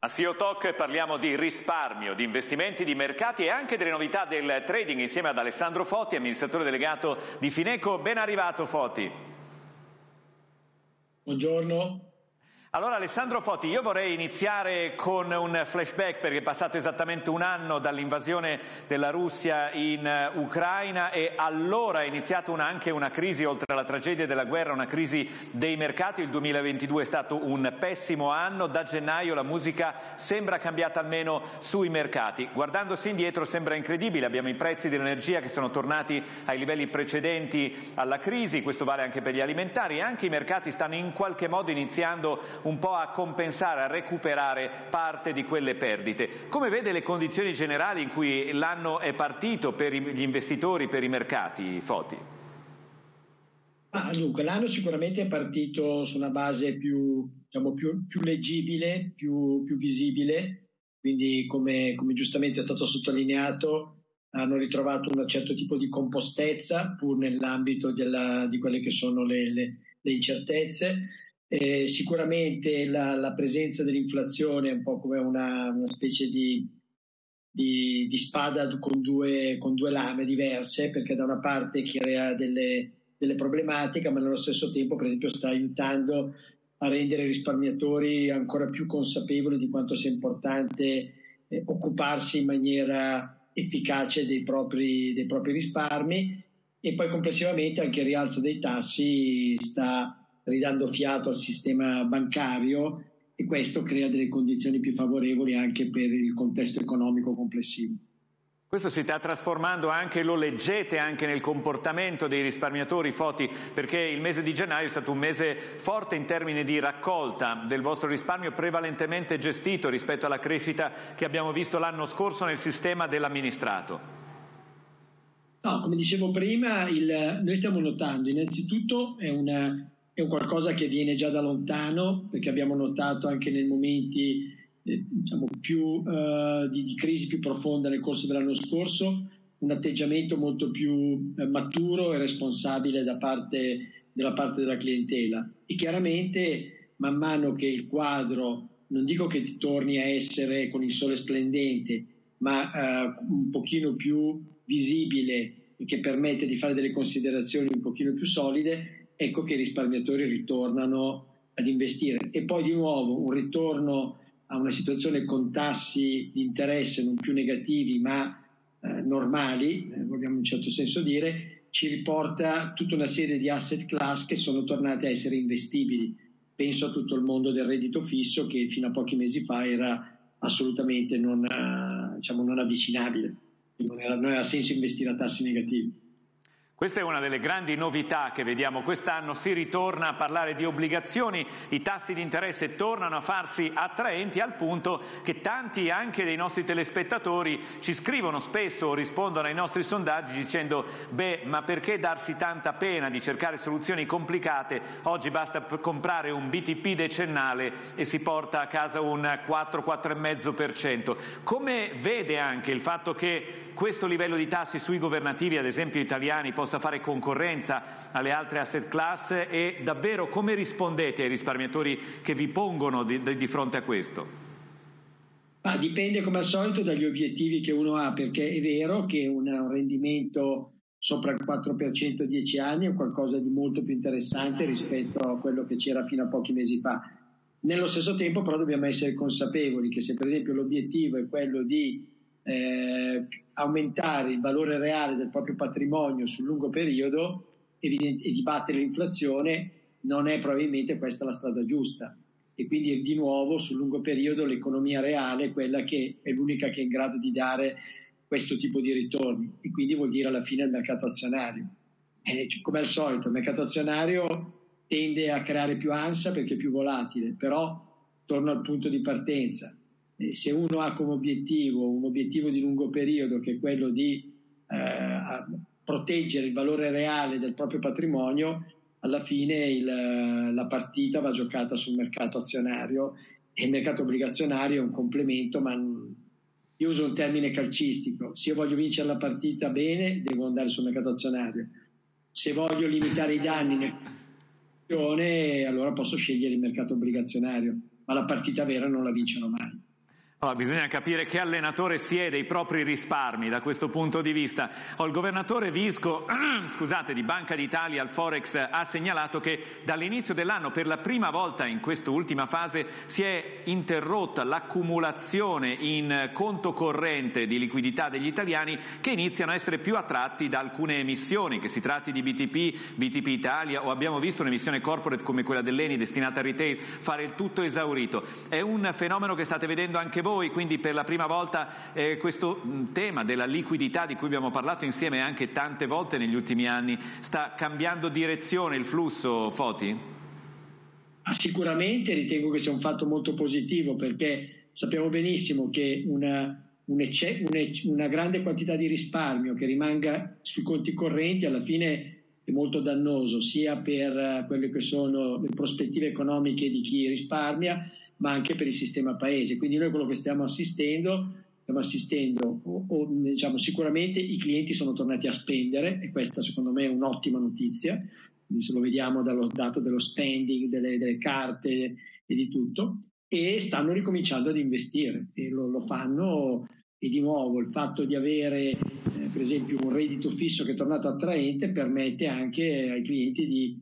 A Ceo Talk parliamo di risparmio, di investimenti, di mercati e anche delle novità del trading insieme ad Alessandro Foti, amministratore delegato di Fineco. Ben arrivato Foti. Buongiorno. Allora Alessandro Foti, io vorrei iniziare con un flashback perché è passato esattamente un anno dall'invasione della Russia in Ucraina e allora è iniziata anche una crisi, oltre alla tragedia della guerra, una crisi dei mercati. Il 2022 è stato un pessimo anno, da gennaio la musica sembra cambiata almeno sui mercati. Guardandosi indietro sembra incredibile, abbiamo i prezzi dell'energia che sono tornati ai livelli precedenti alla crisi, questo vale anche per gli alimentari e anche i mercati stanno in qualche modo iniziando un po' a compensare, a recuperare parte di quelle perdite. Come vede le condizioni generali in cui l'anno è partito per gli investitori, per i mercati, Foti? Dunque, l'anno sicuramente è partito su una base più leggibile, più visibile, quindi come giustamente è stato sottolineato hanno ritrovato un certo tipo di compostezza pur nell'ambito di quelle che sono le incertezze. Sicuramente la presenza dell'inflazione è un po' come una specie di spada con due lame diverse, perché da una parte crea delle problematiche, ma nello stesso tempo per esempio sta aiutando a rendere i risparmiatori ancora più consapevoli di quanto sia importante occuparsi in maniera efficace dei propri risparmi. E poi complessivamente anche il rialzo dei tassi sta ridando fiato al sistema bancario e questo crea delle condizioni più favorevoli anche per il contesto economico complessivo. Questo si sta trasformando anche, lo leggete anche nel comportamento dei risparmiatori, Foti, perché il mese di gennaio è stato un mese forte in termini di raccolta del vostro risparmio, prevalentemente gestito rispetto alla crescita che abbiamo visto l'anno scorso nel sistema dell'amministrato. No, come dicevo prima, noi stiamo notando innanzitutto è un qualcosa che viene già da lontano, perché abbiamo notato anche nei momenti di crisi più profonda nel corso dell'anno scorso un atteggiamento molto più maturo e responsabile da parte della clientela. E chiaramente man mano che il quadro, non dico che ti torni a essere con il sole splendente, ma un pochino più visibile e che permette di fare delle considerazioni un pochino più solide, ecco che i risparmiatori ritornano ad investire. E poi di nuovo un ritorno a una situazione con tassi di interesse non più negativi ma normali, vogliamo in un certo senso dire, ci riporta tutta una serie di asset class che sono tornate a essere investibili. Penso a tutto il mondo del reddito fisso che fino a pochi mesi fa era assolutamente non avvicinabile, non era senso investire a tassi negativi. Questa è una delle grandi novità che vediamo quest'anno, si ritorna a parlare di obbligazioni, i tassi di interesse tornano a farsi attraenti al punto che tanti anche dei nostri telespettatori ci scrivono spesso o rispondono ai nostri sondaggi dicendo ma perché darsi tanta pena di cercare soluzioni complicate, oggi basta comprare un BTP decennale e si porta a casa un 4-4,5%. Come vede anche il fatto che questo livello di tassi sui governativi, ad esempio italiani, possa fare concorrenza alle altre asset class e davvero come rispondete ai risparmiatori che vi pongono di fronte a questo? Ma dipende come al solito dagli obiettivi che uno ha, perché è vero che un rendimento sopra il 4% a 10 anni è qualcosa di molto più interessante rispetto a quello che c'era fino a pochi mesi fa. Nello stesso tempo però dobbiamo essere consapevoli che se per esempio l'obiettivo è quello di aumentare il valore reale del proprio patrimonio sul lungo periodo e di battere l'inflazione, non è probabilmente questa la strada giusta. E quindi di nuovo sul lungo periodo l'economia reale è quella che è l'unica che è in grado di dare questo tipo di ritorni, e quindi vuol dire alla fine il mercato azionario. Come al solito il mercato azionario tende a creare più ansia perché è più volatile, però torno al punto di partenza. Se uno ha come obiettivo un obiettivo di lungo periodo che è quello di proteggere il valore reale del proprio patrimonio, alla fine la partita va giocata sul mercato azionario e il mercato obbligazionario è un complemento, ma io uso un termine calcistico: se io voglio vincere la partita bene devo andare sul mercato azionario, se voglio limitare i danni allora posso scegliere il mercato obbligazionario, ma la partita vera non la vincono mai. Allora, bisogna capire che allenatore si è dei propri risparmi da questo punto di vista. Il governatore Visco di Banca d'Italia al Forex ha segnalato che dall'inizio dell'anno per la prima volta in quest'ultima fase si è interrotta l'accumulazione in conto corrente di liquidità degli italiani che iniziano a essere più attratti da alcune emissioni, che si tratti di BTP Italia o abbiamo visto un'emissione corporate come quella dell'ENI destinata al retail, fare il tutto esaurito. È un fenomeno che state vedendo anche voi, quindi per la prima volta questo tema della liquidità di cui abbiamo parlato insieme anche tante volte negli ultimi anni sta cambiando direzione il flusso, Foti? Sicuramente ritengo che sia un fatto molto positivo, perché sappiamo benissimo che una grande quantità di risparmio che rimanga sui conti correnti alla fine è molto dannoso sia per quelle che sono le prospettive economiche di chi risparmia ma anche per il sistema paese. Quindi noi quello che stiamo assistendo diciamo, sicuramente i clienti sono tornati a spendere e questa secondo me è un'ottima notizia, se lo vediamo dallo dato dello spending, delle carte e di tutto, e stanno ricominciando ad investire e lo fanno. E di nuovo il fatto di avere per esempio un reddito fisso che è tornato attraente permette anche ai clienti di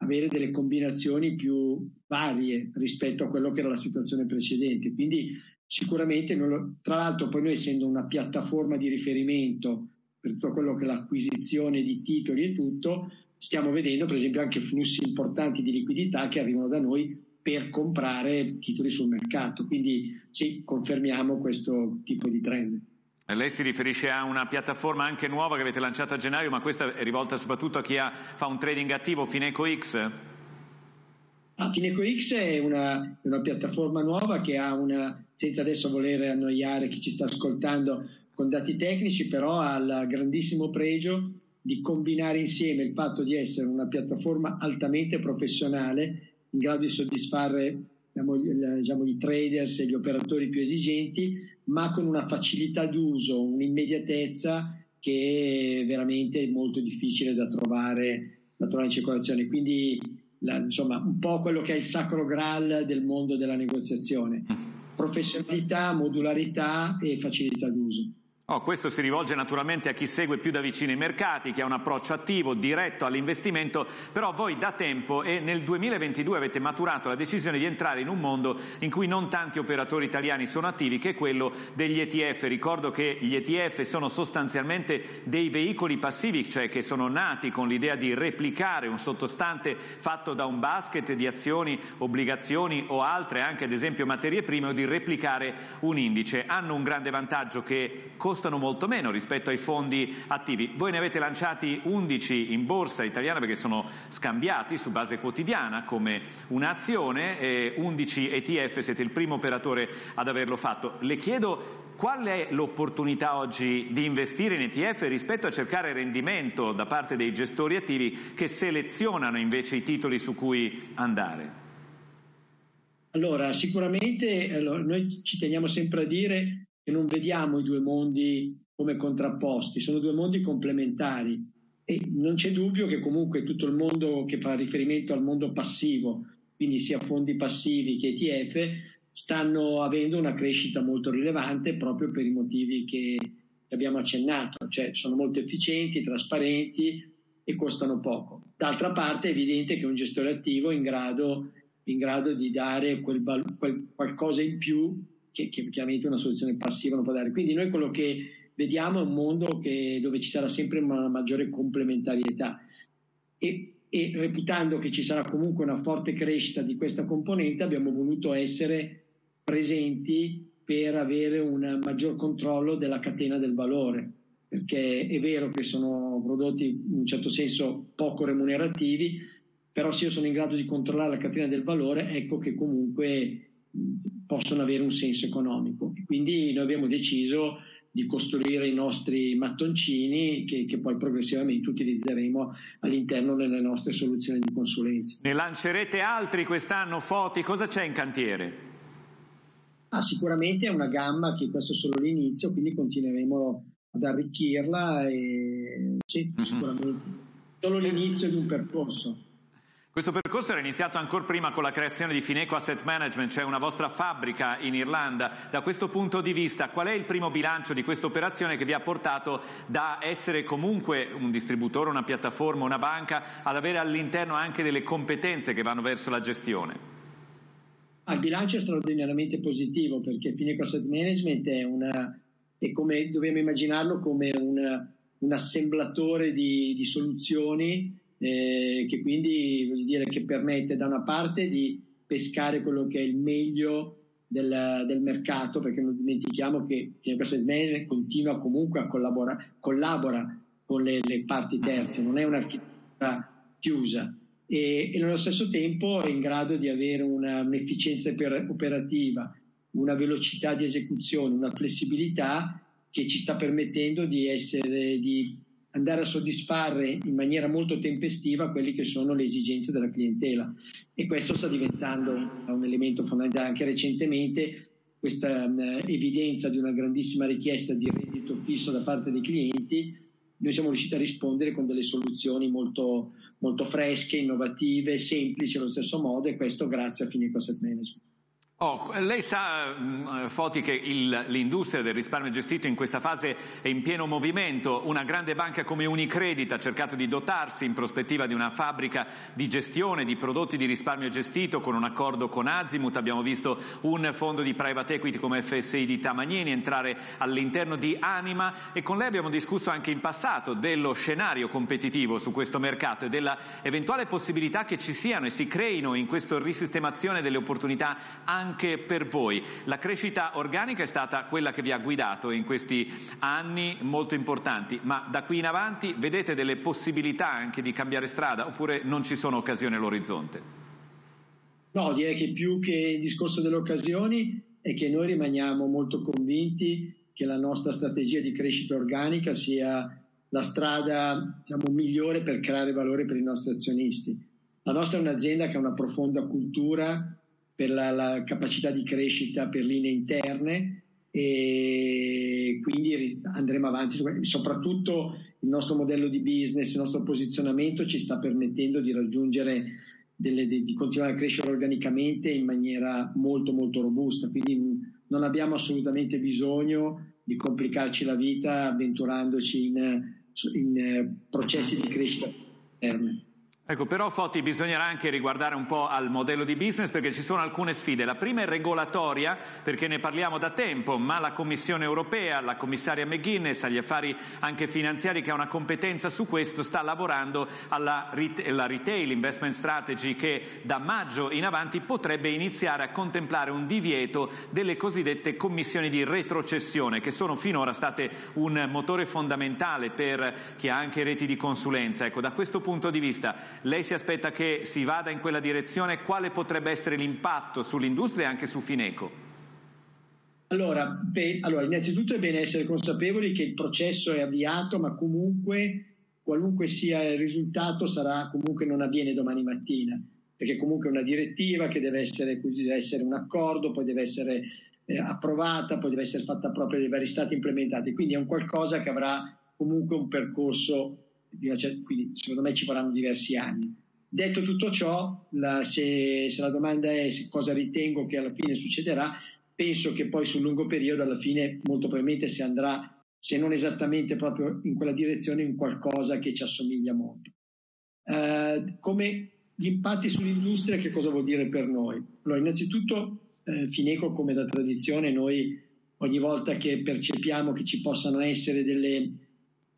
avere delle combinazioni più varie rispetto a quello che era la situazione precedente. Quindi sicuramente, tra l'altro poi noi essendo una piattaforma di riferimento per tutto quello che è l'acquisizione di titoli e tutto, stiamo vedendo per esempio anche flussi importanti di liquidità che arrivano da noi per comprare titoli sul mercato. Quindi sì, confermiamo questo tipo di trend. Lei si riferisce a una piattaforma anche nuova che avete lanciato a gennaio, ma questa è rivolta soprattutto a chi fa un trading attivo, Fineco X? Fineco X è una piattaforma nuova che ha senza adesso voler annoiare chi ci sta ascoltando con dati tecnici, però ha il grandissimo pregio di combinare insieme il fatto di essere una piattaforma altamente professionale, in grado di soddisfare i traders e gli operatori più esigenti, ma con una facilità d'uso, un'immediatezza che è veramente molto difficile da trovare in circolazione. Quindi un po' quello che è il sacro graal del mondo della negoziazione: professionalità, modularità e facilità d'uso. Questo si rivolge naturalmente a chi segue più da vicino i mercati, che ha un approccio attivo, diretto all'investimento, però voi da tempo e nel 2022 avete maturato la decisione di entrare in un mondo in cui non tanti operatori italiani sono attivi, che è quello degli ETF. Ricordo che gli ETF sono sostanzialmente dei veicoli passivi, cioè che sono nati con l'idea di replicare un sottostante fatto da un basket di azioni, obbligazioni o altre, anche ad esempio materie prime, o di replicare un indice. Hanno un grande vantaggio che costano molto meno rispetto ai fondi attivi. Voi ne avete lanciati 11 in borsa italiana, perché sono scambiati su base quotidiana come un'azione, e 11 ETF, siete il primo operatore ad averlo fatto. Le chiedo qual è l'opportunità oggi di investire in ETF rispetto a cercare rendimento da parte dei gestori attivi che selezionano invece i titoli su cui andare? Allora, sicuramente noi ci teniamo sempre a dire che non vediamo i due mondi come contrapposti, sono due mondi complementari e non c'è dubbio che comunque tutto il mondo che fa riferimento al mondo passivo, quindi sia fondi passivi che ETF, stanno avendo una crescita molto rilevante proprio per i motivi che abbiamo accennato, cioè sono molto efficienti, trasparenti e costano poco. D'altra parte è evidente che un gestore attivo è in grado di dare qualcosa in più che chiaramente una soluzione passiva non può dare. Quindi noi quello che vediamo è un mondo dove ci sarà sempre una maggiore complementarietà e reputando che ci sarà comunque una forte crescita di questa componente, abbiamo voluto essere presenti per avere un maggior controllo della catena del valore, perché è vero che sono prodotti in un certo senso poco remunerativi, però se io sono in grado di controllare la catena del valore, ecco che comunque possono avere un senso economico. Quindi noi abbiamo deciso di costruire i nostri mattoncini che poi progressivamente utilizzeremo all'interno delle nostre soluzioni di consulenza. Ne lancerete altri quest'anno, Foti? Cosa c'è in cantiere? Sicuramente è una gamma che questo è solo l'inizio, quindi continueremo ad arricchirla e sì, sicuramente solo l'inizio di un percorso. Questo percorso era iniziato ancora prima con la creazione di Fineco Asset Management, cioè una vostra fabbrica in Irlanda. Da questo punto di vista, qual è il primo bilancio di questa operazione che vi ha portato da essere comunque un distributore, una piattaforma, una banca, ad avere all'interno anche delle competenze che vanno verso la gestione? Il bilancio è straordinariamente positivo, perché Fineco Asset Management è come dobbiamo immaginarlo, come un assemblatore di soluzioni, che quindi voglio dire che permette da una parte di pescare quello che è il meglio del mercato, perché non dimentichiamo che Fineco Asset Management continua comunque a collabora con le parti terze, non è un'architettura chiusa, e nello stesso tempo è in grado di avere un'efficienza operativa, una velocità di esecuzione, una flessibilità che ci sta permettendo di andare a soddisfare in maniera molto tempestiva quelle che sono le esigenze della clientela, e questo sta diventando un elemento fondamentale. Anche recentemente questa evidenza di una grandissima richiesta di reddito fisso da parte dei clienti, noi siamo riusciti a rispondere con delle soluzioni molto, molto fresche, innovative, semplici allo stesso modo, e questo grazie a Fineco Asset Management. Lei sa, Foti, che l'industria del risparmio gestito in questa fase è in pieno movimento. Una grande banca come Unicredit ha cercato di dotarsi in prospettiva di una fabbrica di gestione di prodotti di risparmio gestito con un accordo con Azimut. Abbiamo visto un fondo di private equity come FSI di Tamagnini entrare all'interno di Anima, e con lei abbiamo discusso anche in passato dello scenario competitivo su questo mercato e della eventuale possibilità che ci siano e si creino in questa risistemazione delle opportunità anche per voi. La crescita organica è stata quella che vi ha guidato in questi anni molto importanti, ma da qui in avanti vedete delle possibilità anche di cambiare strada, oppure non ci sono occasioni all'orizzonte? No, direi che più che il discorso delle occasioni è che noi rimaniamo molto convinti che la nostra strategia di crescita organica sia la strada, diciamo, migliore per creare valore per i nostri azionisti. La nostra è un'azienda che ha una profonda cultura per la capacità di crescita per linee interne, e quindi andremo avanti. Soprattutto il nostro modello di business, il nostro posizionamento ci sta permettendo di raggiungere di continuare a crescere organicamente in maniera molto molto robusta, quindi non abbiamo assolutamente bisogno di complicarci la vita avventurandoci in processi di crescita interne. Ecco, però Foti, bisognerà anche riguardare un po' al modello di business, perché ci sono alcune sfide. La prima è regolatoria, perché ne parliamo da tempo, ma la Commissione europea, la commissaria McGuinness agli affari anche finanziari, che ha una competenza su questo, sta lavorando alla Retail Investment Strategy, che da maggio in avanti potrebbe iniziare a contemplare un divieto delle cosiddette commissioni di retrocessione, che sono finora state un motore fondamentale per chi ha anche reti di consulenza. Ecco, da questo punto di vista lei si aspetta che si vada in quella direzione? Quale potrebbe essere l'impatto sull'industria e anche su Fineco? Allora, innanzitutto è bene essere consapevoli che il processo è avviato, ma comunque, qualunque sia il risultato, sarà comunque non avviene domani mattina, perché comunque è una direttiva che deve essere un accordo, poi deve essere approvata, poi deve essere fatta propria dai vari stati implementati, quindi è un qualcosa che avrà comunque un percorso, quindi secondo me ci vorranno diversi anni. Detto tutto ciò, se la domanda è cosa ritengo che alla fine succederà, penso che poi sul lungo periodo alla fine molto probabilmente si andrà, se non esattamente proprio in quella direzione, in qualcosa che ci assomiglia molto. Come gli impatti sull'industria, che cosa vuol dire per noi? Allora, innanzitutto Fineco, come da tradizione, noi ogni volta che percepiamo che ci possano essere delle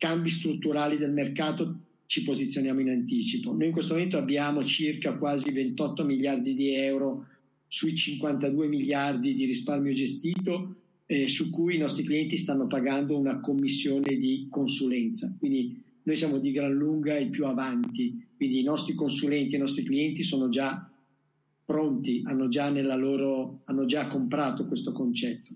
cambi strutturali del mercato ci posizioniamo in anticipo. Noi in questo momento abbiamo circa quasi 28 miliardi di euro sui 52 miliardi di risparmio gestito, su cui i nostri clienti stanno pagando una commissione di consulenza, quindi noi siamo di gran lunga i più avanti, quindi i nostri consulenti e i nostri clienti sono già pronti, hanno già comprato questo concetto.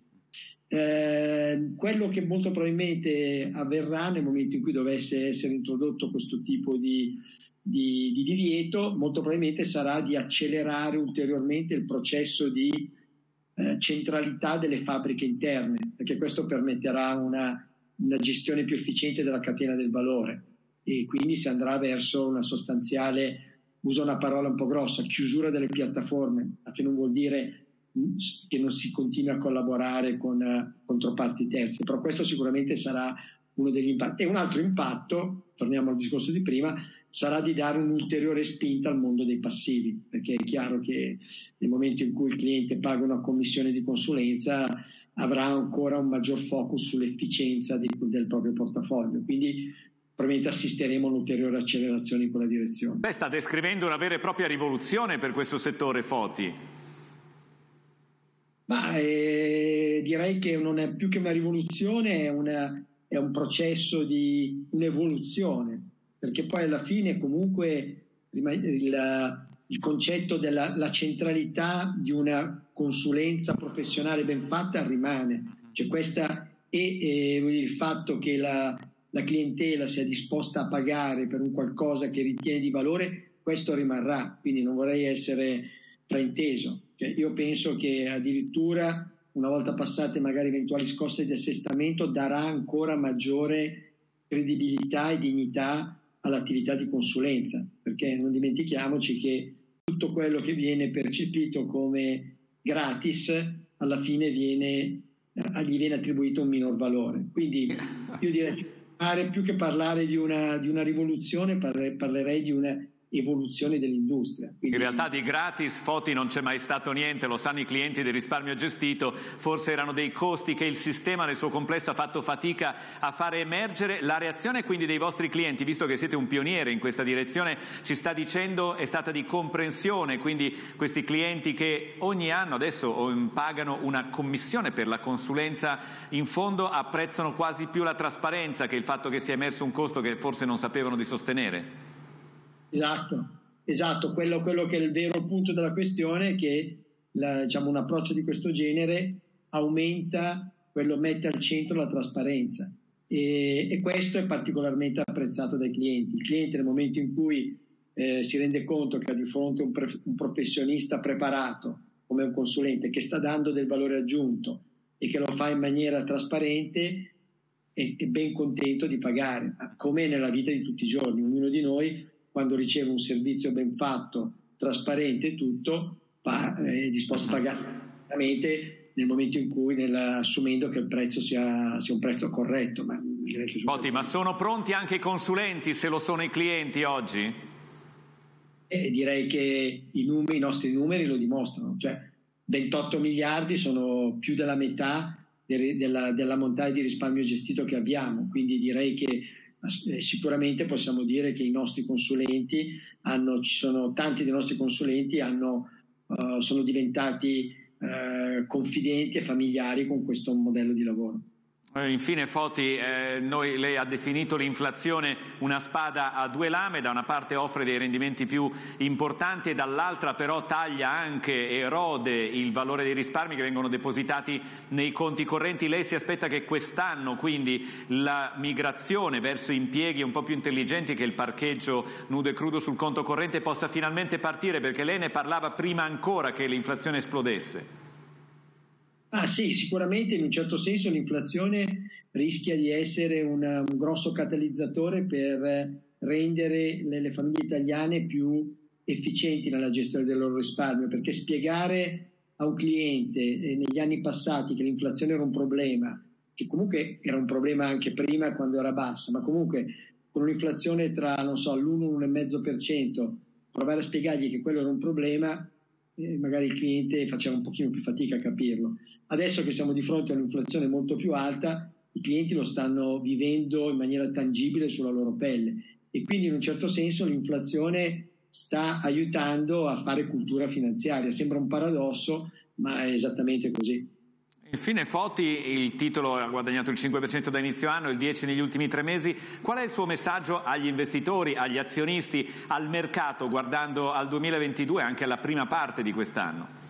Quello che molto probabilmente avverrà nel momento in cui dovesse essere introdotto questo tipo di divieto, molto probabilmente sarà di accelerare ulteriormente il processo di centralità delle fabbriche interne, perché questo permetterà una gestione più efficiente della catena del valore, e quindi si andrà verso una sostanziale uso una parola un po' grossa, chiusura delle piattaforme, che non vuol dire che non si continua a collaborare con controparti terze, però questo sicuramente sarà uno degli impatti. E un altro impatto, torniamo al discorso di prima, sarà di dare un'ulteriore spinta al mondo dei passivi, perché è chiaro che nel momento in cui il cliente paga una commissione di consulenza avrà ancora un maggior focus sull'efficienza del proprio portafoglio, quindi probabilmente assisteremo a un'ulteriore accelerazione in quella direzione. Beh, sta descrivendo una vera e propria rivoluzione per questo settore, Foti. Ma direi che non è più che una rivoluzione, è un processo di un'evoluzione, perché poi alla fine comunque il concetto della centralità di una consulenza professionale ben fatta rimane, cioè questa e il fatto che la clientela sia disposta a pagare per un qualcosa che ritiene di valore, questo rimarrà, quindi non vorrei essere frainteso. Cioè, io penso che addirittura una volta passate magari eventuali scosse di assestamento darà ancora maggiore credibilità e dignità all'attività di consulenza, perché non dimentichiamoci che tutto quello che viene percepito come gratis alla fine gli viene attribuito un minor valore. Quindi io direi più che parlare di una rivoluzione, parlerei di una evoluzione dell'industria. Quindi in realtà di gratis, Foti, non c'è mai stato niente, lo sanno i clienti del risparmio gestito, forse erano dei costi che il sistema nel suo complesso ha fatto fatica a fare emergere. La reazione quindi dei vostri clienti, visto che siete un pioniere in questa direzione, ci sta dicendo è stata di comprensione, quindi questi clienti che ogni anno adesso pagano una commissione per la consulenza in fondo apprezzano quasi più la trasparenza che il fatto che sia emerso un costo che forse non sapevano di sostenere. Esatto, quello che è il vero punto della questione è che un approccio di questo genere mette al centro la trasparenza e questo è particolarmente apprezzato dai clienti. Il cliente nel momento in cui si rende conto che ha di fronte un professionista preparato come un consulente che sta dando del valore aggiunto e che lo fa in maniera trasparente è ben contento di pagare, come nella vita di tutti i giorni, ognuno di noi quando riceve un servizio ben fatto, trasparente e tutto, è disposto a pagare nel momento in cui, assumendo che il prezzo sia un prezzo corretto. Ma sono pronti anche i consulenti, se lo sono i clienti oggi? Direi che i nostri numeri lo dimostrano, cioè 28 miliardi sono più della metà dell'ammontare di risparmio gestito che abbiamo, quindi direi che sicuramente possiamo dire che i nostri consulenti tanti dei nostri consulenti sono diventati confidenti e familiari con questo modello di lavoro. Infine Foti, lei ha definito l'inflazione una spada a due lame, da una parte offre dei rendimenti più importanti e dall'altra però taglia anche, erode il valore dei risparmi che vengono depositati nei conti correnti. Lei si aspetta che quest'anno quindi la migrazione verso impieghi un po' più intelligenti che il parcheggio nudo e crudo sul conto corrente possa finalmente partire, perché lei ne parlava prima ancora che l'inflazione esplodesse? Ah sì, sicuramente in un certo senso l'inflazione rischia di essere un grosso catalizzatore per rendere le famiglie italiane più efficienti nella gestione del loro risparmio, perché spiegare a un cliente negli anni passati che l'inflazione era un problema, che comunque era un problema anche prima quando era bassa, ma comunque con un'inflazione tra l'1-1,5%, provare a spiegargli che quello era un problema, magari il cliente faceva un pochino più fatica a capirlo. Adesso che siamo di fronte a un'inflazione molto più alta, i clienti lo stanno vivendo in maniera tangibile sulla loro pelle e quindi in un certo senso l'inflazione sta aiutando a fare cultura finanziaria. Sembra un paradosso, ma è esattamente così. Infine Foti, il titolo ha guadagnato il 5% da inizio anno, il 10% negli ultimi 3 mesi. Qual è il suo messaggio agli investitori, agli azionisti, al mercato guardando al 2022, anche alla prima parte di quest'anno?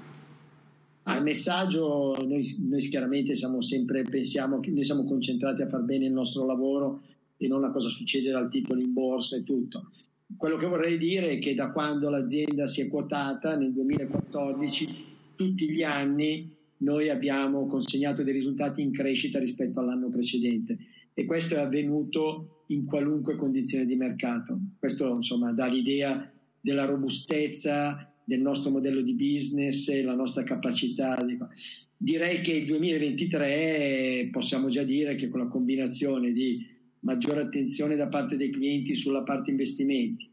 Il messaggio, noi chiaramente noi siamo concentrati a far bene il nostro lavoro e non a cosa succede dal titolo in borsa e tutto. Quello che vorrei dire è che da quando l'azienda si è quotata nel 2014, tutti gli anni noi abbiamo consegnato dei risultati in crescita rispetto all'anno precedente e questo è avvenuto in qualunque condizione di mercato. Questo dà l'idea della robustezza del nostro modello di business e la nostra capacità. Direi che il 2023 possiamo già dire che con la combinazione di maggiore attenzione da parte dei clienti sulla parte investimenti,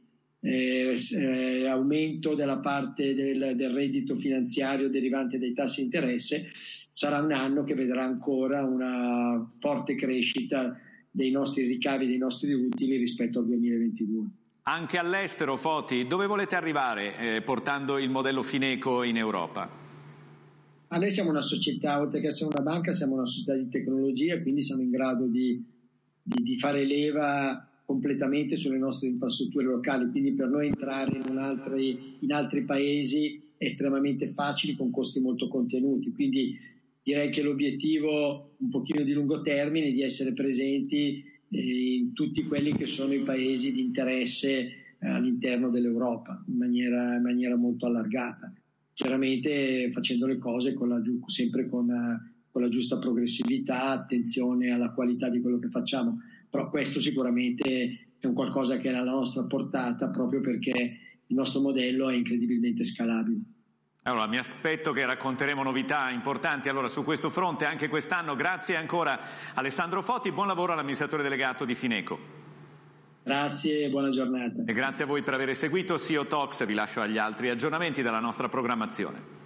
aumento della parte del reddito finanziario derivante dai tassi di interesse, sarà un anno che vedrà ancora una forte crescita dei nostri ricavi, dei nostri utili rispetto al 2022. Anche all'estero, Foti, dove volete arrivare portando il modello Fineco in Europa? Ah, noi siamo una società, oltre che essere una banca, siamo una società di tecnologia, quindi siamo in grado di fare leva completamente sulle nostre infrastrutture locali, quindi per noi entrare in altri paesi è estremamente facile, con costi molto contenuti, quindi direi che l'obiettivo un pochino di lungo termine è di essere presenti in tutti quelli che sono i paesi di interesse all'interno dell'Europa in maniera molto allargata, chiaramente facendo le cose sempre con la giusta progressività, attenzione alla qualità di quello che facciamo, però questo sicuramente è un qualcosa che è alla nostra portata proprio perché il nostro modello è incredibilmente scalabile. Allora, mi aspetto che racconteremo novità importanti allora su questo fronte anche quest'anno. Grazie ancora Alessandro Foti, buon lavoro all'amministratore delegato di Fineco. Grazie e buona giornata. E grazie a voi per aver seguito Ceo Talks, vi lascio agli altri aggiornamenti dalla nostra programmazione.